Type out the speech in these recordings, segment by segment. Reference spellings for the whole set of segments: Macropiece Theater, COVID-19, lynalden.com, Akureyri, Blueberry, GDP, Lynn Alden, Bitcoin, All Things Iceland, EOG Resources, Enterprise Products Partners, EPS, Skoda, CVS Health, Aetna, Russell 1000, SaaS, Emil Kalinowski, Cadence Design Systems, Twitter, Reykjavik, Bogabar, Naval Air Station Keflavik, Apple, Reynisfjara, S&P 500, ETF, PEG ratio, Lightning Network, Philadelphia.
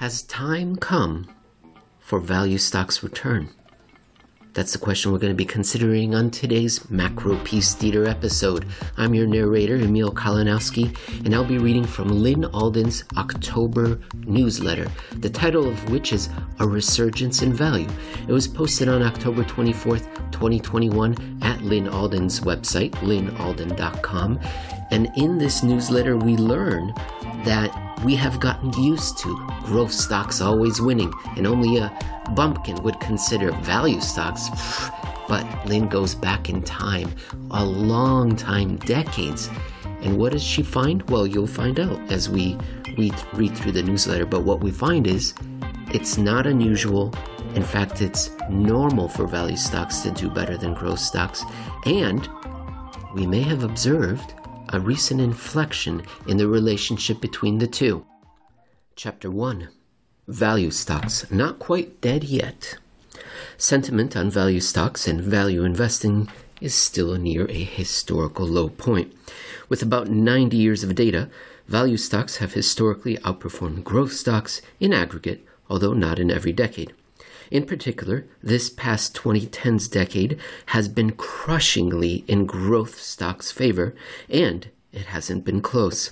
Has time come for value stocks return? That's the question we're going to be considering on today's Macropiece Theater episode. I'm your narrator, Emil Kalinowski, and I'll be reading from Lynn Alden's October newsletter, the title of which is A Resurgence in Value. It was posted on October 24th, 2021 at Lynn Alden's website, lynalden.com. And in this newsletter, we learn that we have gotten used to growth stocks always winning, and only a bumpkin would consider value stocks. But Lynn goes back in time, a long time, decades. And what does she find? Well, you'll find out as we read through the newsletter. But what we find is it's not unusual. In fact, it's normal for value stocks to do better than growth stocks. And we may have observed a recent inflection in the relationship between the two. Chapter 1. Value stocks. Not quite dead yet. Sentiment on value stocks and value investing is still near a historical low point. With about 90 years of data, value stocks have historically outperformed growth stocks in aggregate, although not in every decade. In particular, this past 2010s decade has been crushingly in growth stocks' favor, and it hasn't been close.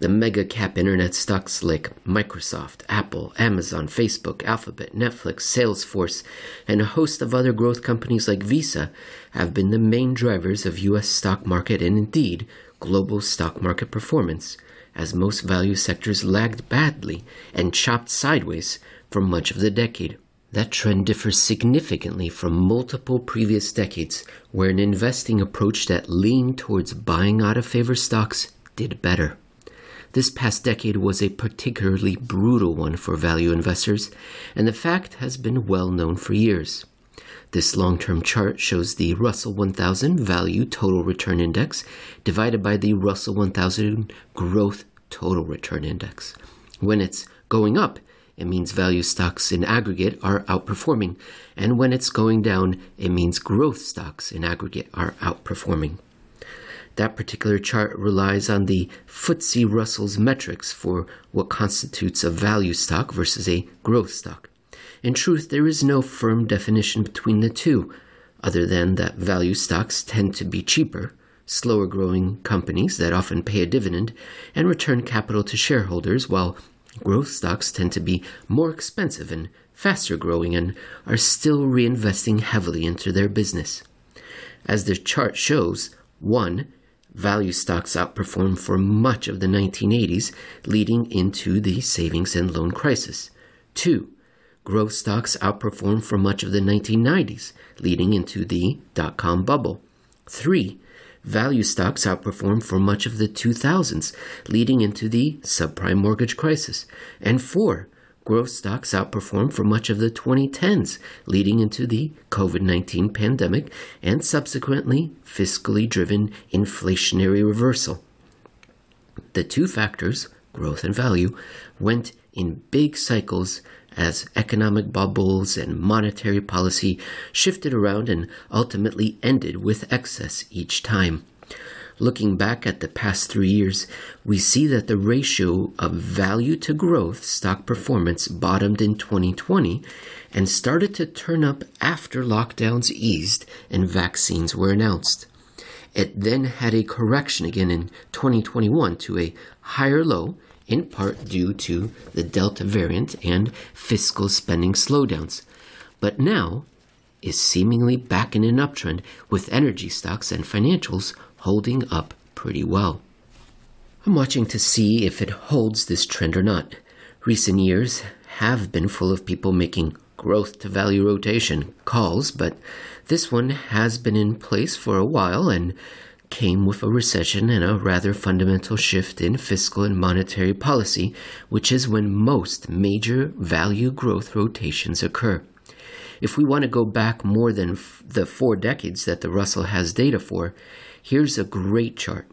The mega-cap internet stocks like Microsoft, Apple, Amazon, Facebook, Alphabet, Netflix, Salesforce, and a host of other growth companies like Visa have been the main drivers of U.S. stock market and, indeed, global stock market performance, as most value sectors lagged badly and chopped sideways for much of the decade. That trend differs significantly from multiple previous decades, where an investing approach that leaned towards buying out-of-favor stocks did better. This past decade was a particularly brutal one for value investors, and the fact has been well known for years. This long-term chart shows the Russell 1000 Value Total Return Index divided by the Russell 1000 Growth Total Return Index. When it's going up, it means value stocks in aggregate are outperforming. And when it's going down, it means growth stocks in aggregate are outperforming. That particular chart relies on the FTSE Russell's metrics for what constitutes a value stock versus a growth stock. In truth, there is no firm definition between the two, other than that value stocks tend to be cheaper, slower growing companies that often pay a dividend and return capital to shareholders, while growth stocks tend to be more expensive and faster growing and are still reinvesting heavily into their business. As the chart shows, 1. Value stocks outperformed for much of the 1980s, leading into the savings and loan crisis. 2. Growth stocks outperformed for much of the 1990s, leading into the dot-com bubble. 3. Value stocks outperformed for much of the 2000s, leading into the subprime mortgage crisis. And 4, growth stocks outperformed for much of the 2010s, leading into the COVID-19 pandemic and subsequently fiscally driven inflationary reversal. The two factors, growth and value, went in big cycles as economic bubbles and monetary policy shifted around and ultimately ended with excess each time. Looking back at the past 3 years, we see that the ratio of value to growth stock performance bottomed in 2020 and started to turn up after lockdowns eased and vaccines were announced. It then had a correction again in 2021 to a higher low, in part due to the Delta variant and fiscal spending slowdowns, but now is seemingly back in an uptrend with energy stocks and financials holding up pretty well. I'm watching to see if it holds this trend or not. Recent years have been full of people making growth to value rotation calls, but this one has been in place for a while and came with a recession and a rather fundamental shift in fiscal and monetary policy, which is when most major value growth rotations occur. If we want to go back more than the 4 decades that the Russell has data for, here's a great chart.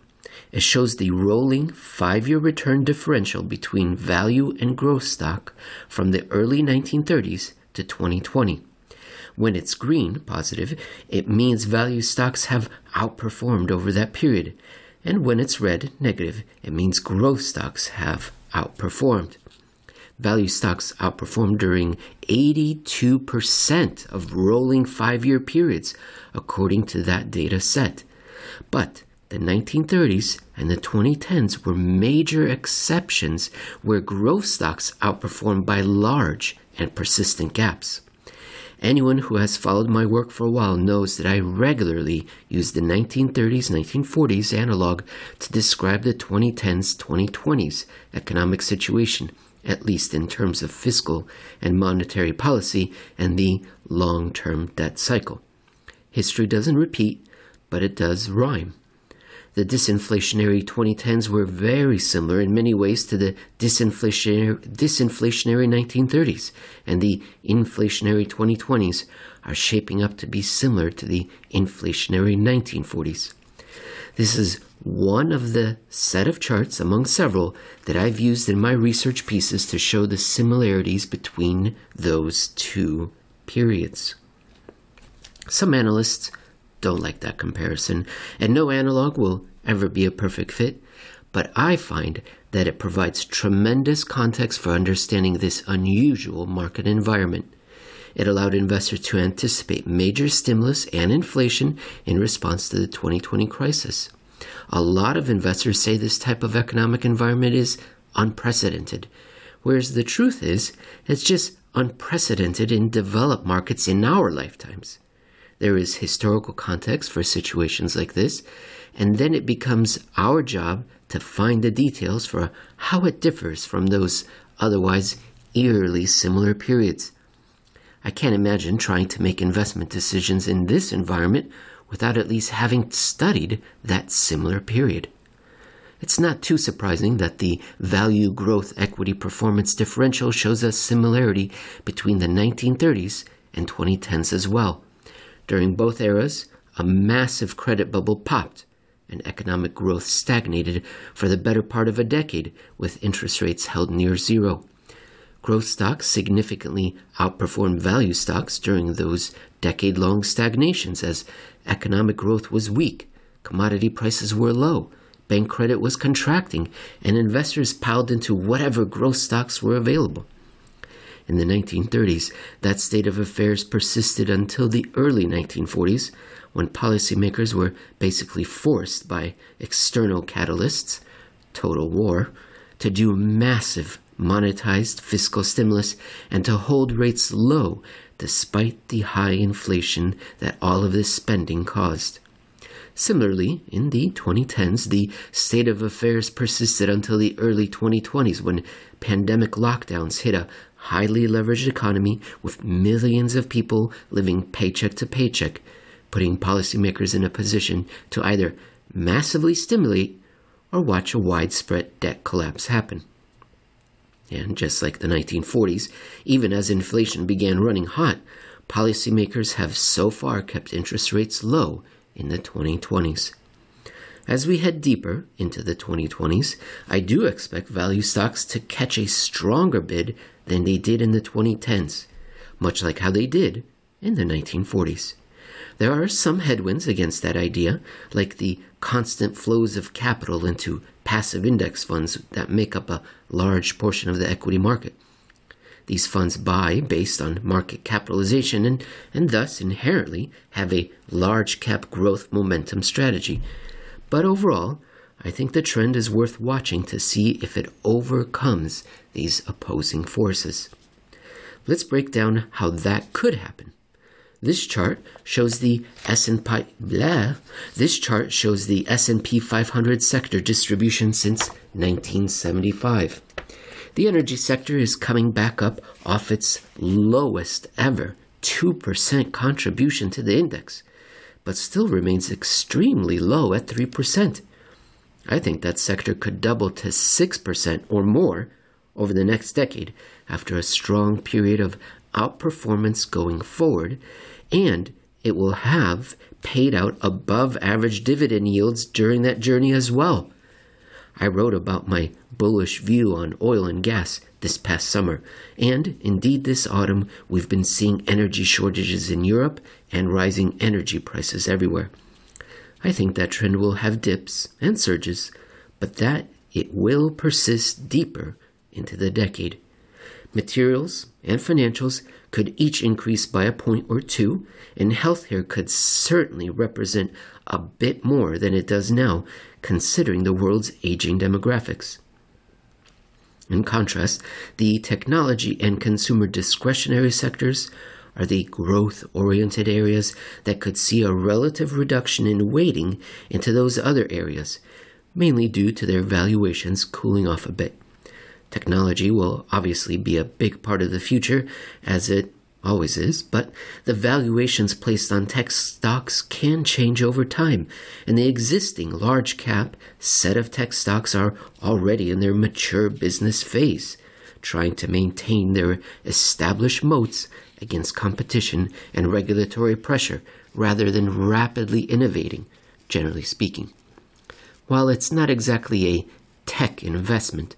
It shows the rolling 5-year return differential between value and growth stock from the early 1930s to 2020. When it's green, positive, it means value stocks have outperformed over that period. And when it's red, negative, it means growth stocks have outperformed. value stocks outperformed during 82% of rolling 5-year periods, according to that data set. But the 1930s and the 2010s were major exceptions where growth stocks outperformed by large and persistent gaps. Anyone who has followed my work for a while knows that I regularly use the 1930s, 1940s analog to describe the 2010s, 2020s economic situation, at least in terms of fiscal and monetary policy and the long-term debt cycle. History doesn't repeat, but it does rhyme. The disinflationary 2010s were very similar in many ways to the disinflationary 1930s, and the inflationary 2020s are shaping up to be similar to the inflationary 1940s. This is one of the set of charts among several that I've used in my research pieces to show the similarities between those two periods. Some analysts don't like that comparison, and no analog will ever be a perfect fit, but I find that it provides tremendous context for understanding this unusual market environment. It allowed investors to anticipate major stimulus and inflation in response to the 2020 crisis. A lot of investors say this type of economic environment is unprecedented, whereas the truth is it's just unprecedented in developed markets in our lifetimes. There is historical context for situations like this, and then it becomes our job to find the details for how it differs from those otherwise eerily similar periods. I can't imagine trying to make investment decisions in this environment without at least having studied that similar period. It's not too surprising that the value growth equity performance differential shows a similarity between the 1930s and 2010s as well. During both eras, a massive credit bubble popped, and economic growth stagnated for the better part of a decade, with interest rates held near zero. Growth stocks significantly outperformed value stocks during those decade-long stagnations as economic growth was weak, commodity prices were low, bank credit was contracting, and investors piled into whatever growth stocks were available. In the 1930s, that state of affairs persisted until the early 1940s, when policymakers were basically forced by external catalysts, total war, to do massive monetized fiscal stimulus and to hold rates low despite the high inflation that all of this spending caused. Similarly, in the 2010s, the state of affairs persisted until the early 2020s when pandemic lockdowns hit a highly leveraged economy with millions of people living paycheck to paycheck, putting policymakers in a position to either massively stimulate or watch a widespread debt collapse happen. And just like the 1940s, even as inflation began running hot, policymakers have so far kept interest rates low in the 2020s. As we head deeper into the 2020s, I do expect value stocks to catch a stronger bid than they did in the 2010s, much like how they did in the 1940s. There are some headwinds against that idea, like the constant flows of capital into passive index funds that make up a large portion of the equity market. These funds buy based on market capitalization and thus inherently have a large cap growth momentum strategy. But overall, I think the trend is worth watching to see if it overcomes these opposing forces. Let's break down how that could happen. This chart shows the S&P 500 sector distribution since 1975. The energy sector is coming back up off its lowest ever 2% contribution to the index, but still remains extremely low at 3%. I think that sector could double to 6% or more over the next decade after a strong period of outperformance going forward, and it will have paid out above average dividend yields during that journey as well. I wrote about my bullish view on oil and gas this past summer, and indeed this autumn we've been seeing energy shortages in Europe and rising energy prices everywhere. I think that trend will have dips and surges, but that it will persist deeper into the decade. Materials and financials could each increase by a point or two, and healthcare could certainly represent a bit more than it does now, considering the world's aging demographics. In contrast, the technology and consumer discretionary sectors are the growth-oriented areas that could see a relative reduction in weighting into those other areas, mainly due to their valuations cooling off a bit. Technology will obviously be a big part of the future, as it always is, but the valuations placed on tech stocks can change over time, and the existing large-cap set of tech stocks are already in their mature business phase, trying to maintain their established moats against competition and regulatory pressure rather than rapidly innovating, generally speaking. While it's not exactly a tech investment,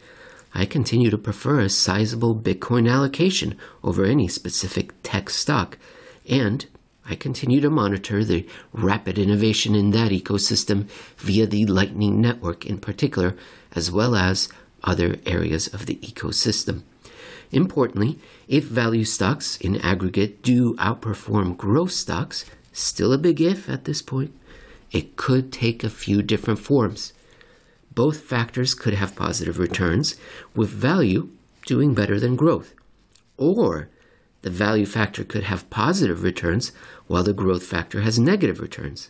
I continue to prefer a sizable Bitcoin allocation over any specific tech stock, and I continue to monitor the rapid innovation in that ecosystem via the Lightning Network in particular, as well as other areas of the ecosystem. Importantly, if value stocks in aggregate do outperform growth stocks, still a big if at this point, it could take a few different forms. Both factors could have positive returns, with value doing better than growth. Or the value factor could have positive returns while the growth factor has negative returns.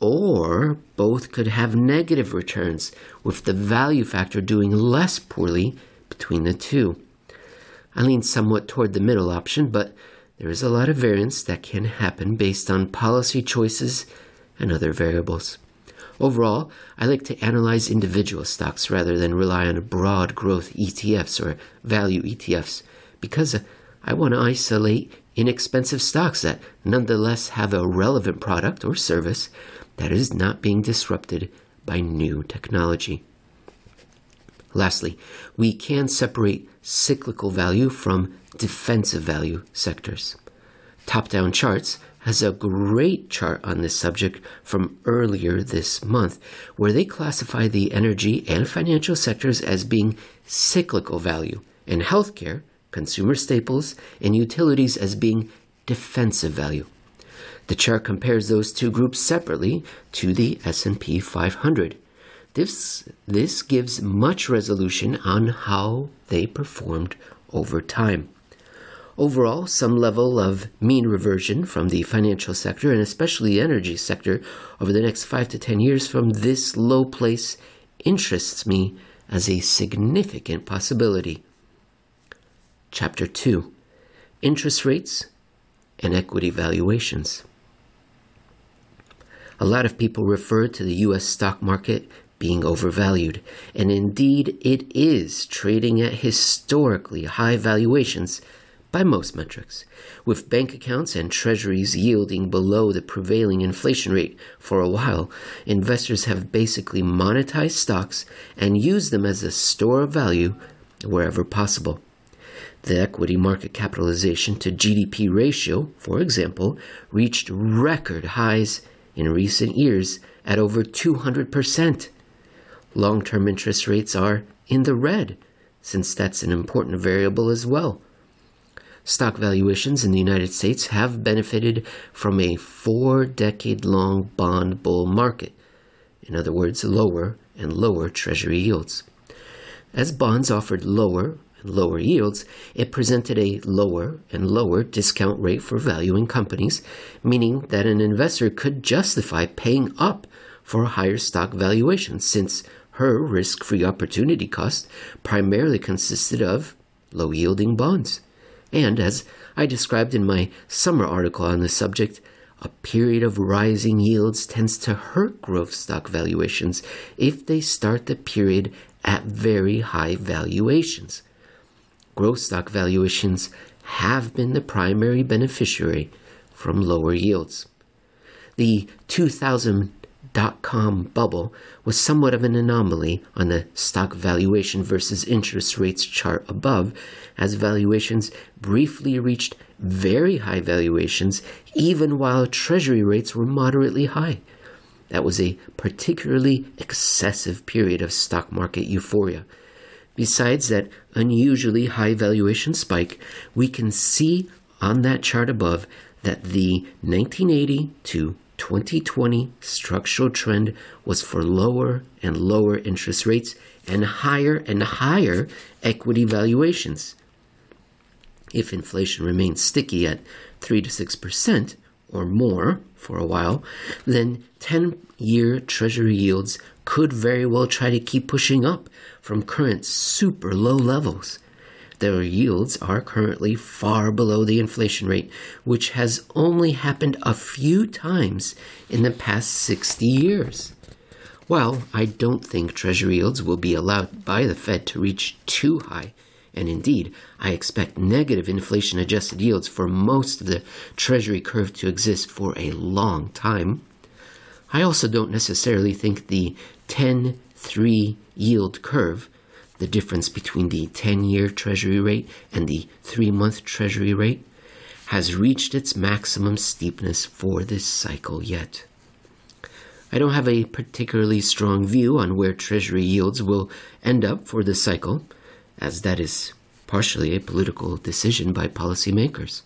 Or both could have negative returns, with the value factor doing less poorly between the two. I lean somewhat toward the middle option, but there is a lot of variance that can happen based on policy choices and other variables. Overall, I like to analyze individual stocks rather than rely on broad growth ETFs or value ETFs, because I want to isolate inexpensive stocks that nonetheless have a relevant product or service that is not being disrupted by new technology. Lastly, we can separate cyclical value from defensive value sectors. Top-Down Charts has a great chart on this subject from earlier this month, where they classify the energy and financial sectors as being cyclical value, and healthcare, consumer staples, and utilities as being defensive value. The chart compares those two groups separately to the S&P 500. This gives much resolution on how they performed over time. Overall, some level of mean reversion from the financial sector and especially the energy sector over the next 5 to 10 years from this low place interests me as a significant possibility. Chapter 2: Interest Rates and Equity Valuations. A lot of people refer to the U.S. stock market being overvalued, and indeed it is trading at historically high valuations by most metrics, with bank accounts and treasuries yielding below the prevailing inflation rate for a while. Investors have basically monetized stocks and used them as a store of value wherever possible. The equity market capitalization to GDP ratio, for example, reached record highs in recent years at over 200%. Long-term interest rates are in the red, since that's an important variable as well. Stock valuations in the United States have benefited from a 4-decade-long bond bull market, in other words, lower and lower treasury yields. As bonds offered lower and lower yields, it presented a lower and lower discount rate for valuing companies, meaning that an investor could justify paying up for higher stock valuations, since her risk-free opportunity cost primarily consisted of low-yielding bonds. And, as I described in my summer article on the subject, a period of rising yields tends to hurt growth stock valuations if they start the period at very high valuations. Growth stock valuations have been the primary beneficiary from lower yields. The 2000 dot-com bubble was somewhat of an anomaly on the stock valuation versus interest rates chart above, as valuations briefly reached very high valuations even while treasury rates were moderately high. That was a particularly excessive period of stock market euphoria. Besides that unusually high valuation spike, we can see on that chart above that the 1980 to 2020 structural trend was for lower and lower interest rates and higher equity valuations. If inflation remains sticky at 3 to 6% or more for a while, then 10-year Treasury yields could very well try to keep pushing up from current super low levels. Their yields are currently far below the inflation rate, which has only happened a few times in the past 60 years. While I don't think Treasury yields will be allowed by the Fed to reach too high, and indeed, I expect negative inflation-adjusted yields for most of the Treasury curve to exist for a long time, I also don't necessarily think the 10-3 yield curve, the difference between the 10-year Treasury rate and the 3-month Treasury rate, has reached its maximum steepness for this cycle yet. I don't have a particularly strong view on where Treasury yields will end up for this cycle, as that is partially a political decision by policymakers.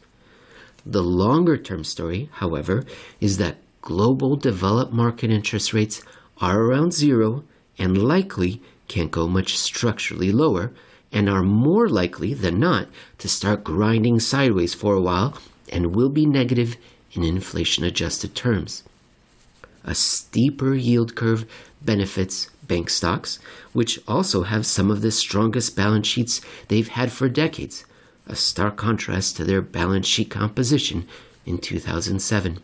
The longer-term story, however, is that global developed market interest rates are around zero and likely can't go much structurally lower, and are more likely than not to start grinding sideways for a while and will be negative in inflation-adjusted terms. A steeper yield curve benefits bank stocks, which also have some of the strongest balance sheets they've had for decades, a stark contrast to their balance sheet composition in 2007.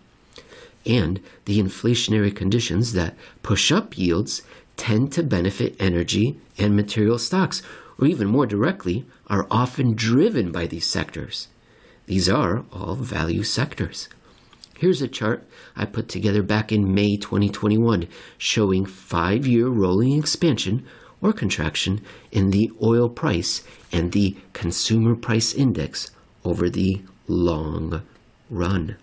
And the inflationary conditions that push up yields tend to benefit energy and material stocks, or even more directly, are often driven by these sectors. These are all value sectors. Here's a chart I put together back in May 2021 showing 5-year rolling expansion or contraction in the oil price and the consumer price index over the long run.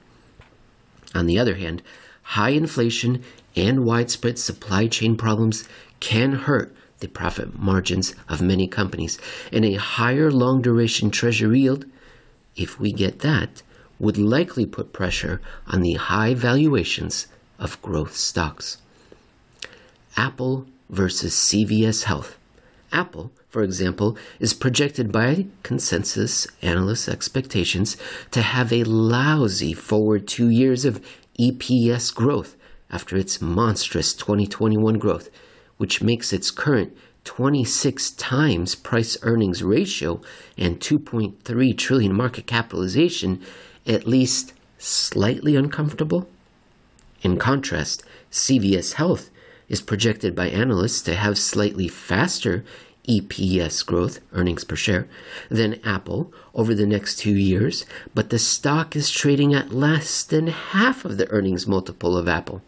On the other hand, high inflation and widespread supply chain problems can hurt the profit margins of many companies, and a higher long-duration Treasury yield, if we get that, would likely put pressure on the high valuations of growth stocks. Apple versus CVS Health. Apple, for example, is projected by consensus analysts' expectations to have a lousy forward 2 years of EPS growth after its monstrous 2021 growth, which makes its current 26 times price-earnings ratio and $2.3 trillion market capitalization at least slightly uncomfortable. In contrast, CVS Health is projected by analysts to have slightly faster EPS growth, earnings per share, than Apple over the next 2 years, but the stock is trading at less than half of the earnings multiple of Apple.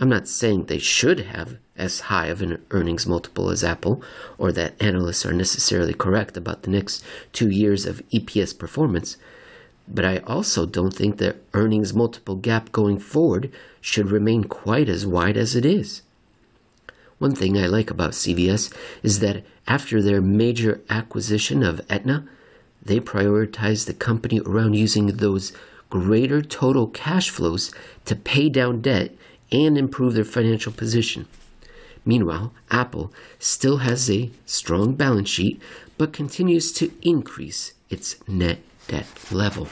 I'm not saying they should have as high of an earnings multiple as Apple, or that analysts are necessarily correct about the next 2 years of EPS performance, but I also don't think the earnings multiple gap going forward should remain quite as wide as it is. One thing I like about CVS is that after their major acquisition of Aetna, they prioritized the company around using those greater total cash flows to pay down debt and improve their financial position. Meanwhile, Apple still has a strong balance sheet, but continues to increase its net debt level.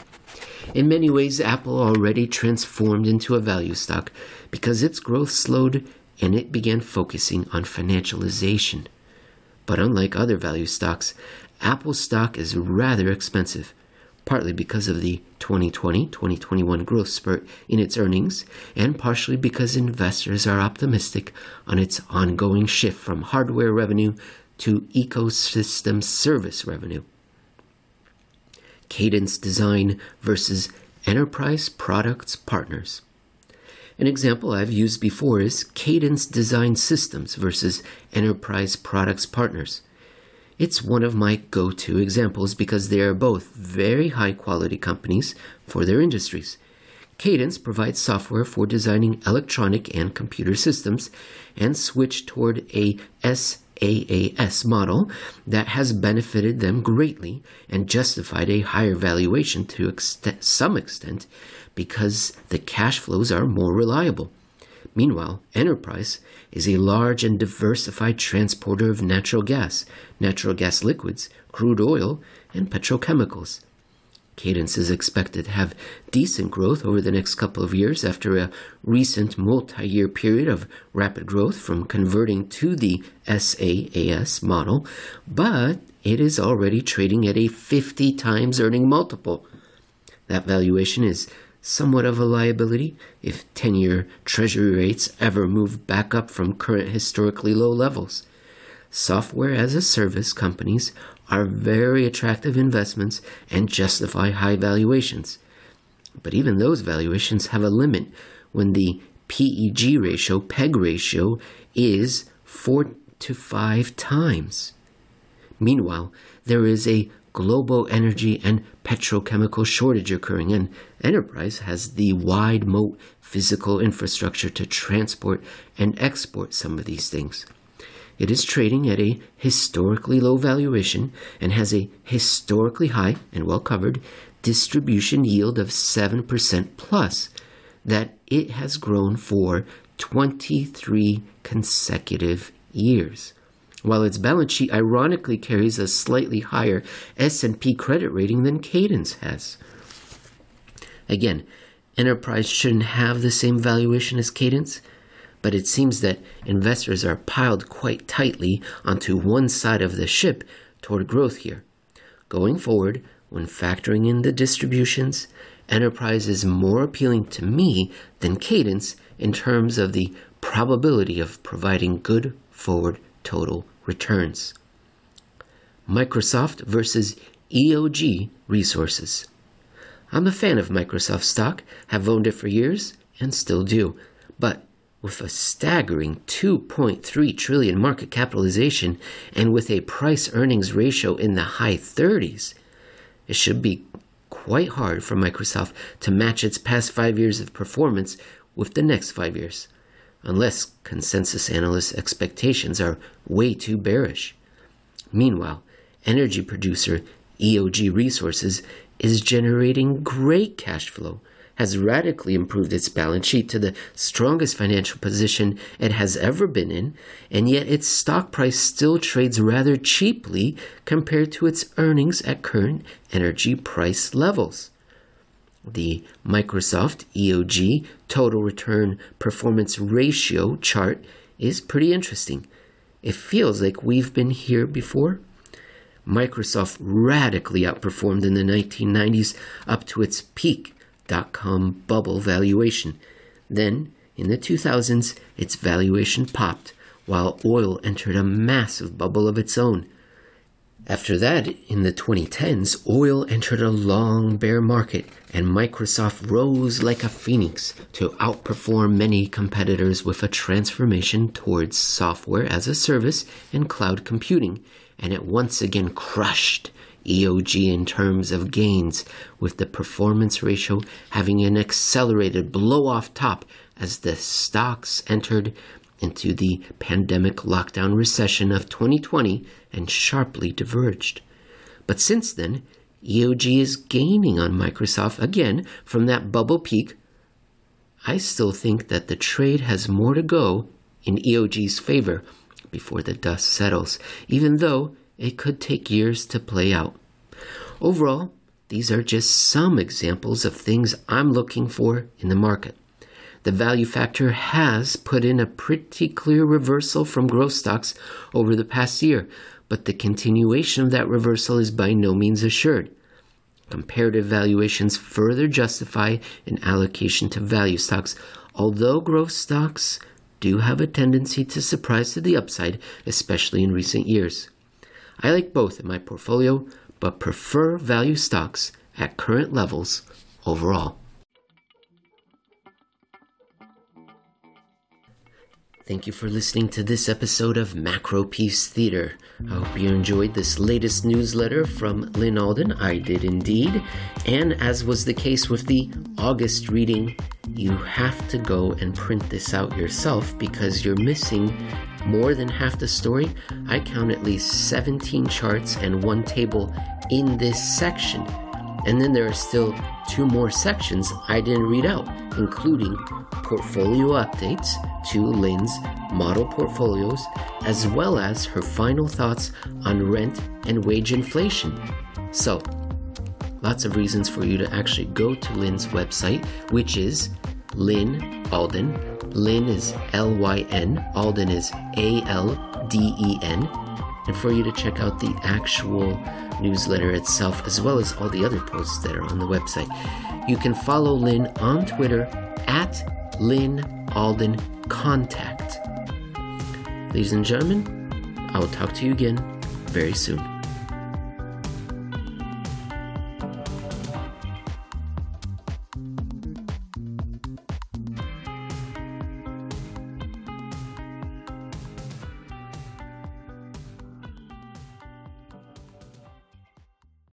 In many ways, Apple already transformed into a value stock because its growth slowed and it began focusing on financialization. But unlike other value stocks, Apple stock is rather expensive, partly because of the 2020-2021 growth spurt in its earnings, and partially because investors are optimistic on its ongoing shift from hardware revenue to ecosystem service revenue. Cadence Design versus Enterprise Products Partners. An example I've used before is Cadence Design Systems versus Enterprise Products Partners. It's one of my go-to examples because they are both very high-quality companies for their industries. Cadence provides software for designing electronic and computer systems and switched toward a AAS model that has benefited them greatly and justified a higher valuation to some extent because the cash flows are more reliable. Meanwhile, Enterprise is a large and diversified transporter of natural gas liquids, crude oil, and petrochemicals. Cadence is expected to have decent growth over the next couple of years after a recent multi-year period of rapid growth from converting to the SaaS model, but it is already trading at a 50 times earning multiple. That valuation is somewhat of a liability if 10-year treasury rates ever move back up from current historically low levels. Software as a service companies are very attractive investments and justify high valuations. But even those valuations have a limit when the PEG ratio is 4 to 5 times. Meanwhile, there is a global energy and petrochemical shortage occurring, and Enterprise has the wide moat physical infrastructure to transport and export some of these things. It is trading at a historically low valuation and has a historically high and well-covered distribution yield of 7% plus that it has grown for 23 consecutive years. While its balance sheet ironically carries a slightly higher S&P credit rating than Cadence has. Again, Enterprise shouldn't have the same valuation as Cadence, but it seems that investors are piled quite tightly onto one side of the ship toward growth here. Going forward, when factoring in the distributions, Enterprise is more appealing to me than Cadence in terms of the probability of providing good forward total returns. Microsoft versus EOG Resources. I'm a fan of Microsoft stock, have owned it for years, and still do, but with a staggering $2.3 trillion market capitalization and with a price-earnings ratio in the high 30s, it should be quite hard for Microsoft to match its past 5 years of performance with the next 5 years, unless consensus analysts' expectations are way too bearish. Meanwhile, energy producer EOG Resources is generating great cash flow, has radically improved its balance sheet to the strongest financial position it has ever been in, and yet its stock price still trades rather cheaply compared to its earnings at current energy price levels. The Microsoft EOG total return performance ratio chart is pretty interesting. It feels like we've been here before. Microsoft radically outperformed in the 1990s up to its peak dot-com bubble valuation. Then, in the 2000s, its valuation popped, while oil entered a massive bubble of its own. After that, in the 2010s, oil entered a long bear market, and Microsoft rose like a phoenix to outperform many competitors with a transformation towards software as a service and cloud computing, and it once again crushed EOG in terms of gains, with the performance ratio having an accelerated blow-off top as the stocks entered into the pandemic lockdown recession of 2020 and sharply diverged. But since then, EOG is gaining on Microsoft again from that bubble peak. I still think that the trade has more to go in EOG's favor before the dust settles, even though it could take years to play out. Overall, these are just some examples of things I'm looking for in the market. The value factor has put in a pretty clear reversal from growth stocks over the past year, but the continuation of that reversal is by no means assured. Comparative valuations further justify an allocation to value stocks, although growth stocks do have a tendency to surprise to the upside, especially in recent years. I like both in my portfolio, but prefer value stocks at current levels overall. Thank you for listening to this episode of Macropiece Theater. I hope you enjoyed this latest newsletter from Lynn Alden. I did indeed. And as was the case with the August reading, you have to go and print this out yourself because you're missing more than half the story, I count at least 17 charts and one table in this section. And then there are still two more sections I didn't read out, including portfolio updates to Lynn's model portfolios, as well as her final thoughts on rent and wage inflation. So, lots of reasons for you to actually go to Lynn's website, which is Lynn Alden. Lynn is L-Y-N, Alden is A-L-D-E-N, and for you to check out the actual newsletter itself, as well as all the other posts that are on the website. You can follow Lynn on Twitter at Lynn Alden Contact. Ladies and gentlemen, I will talk to you again very soon.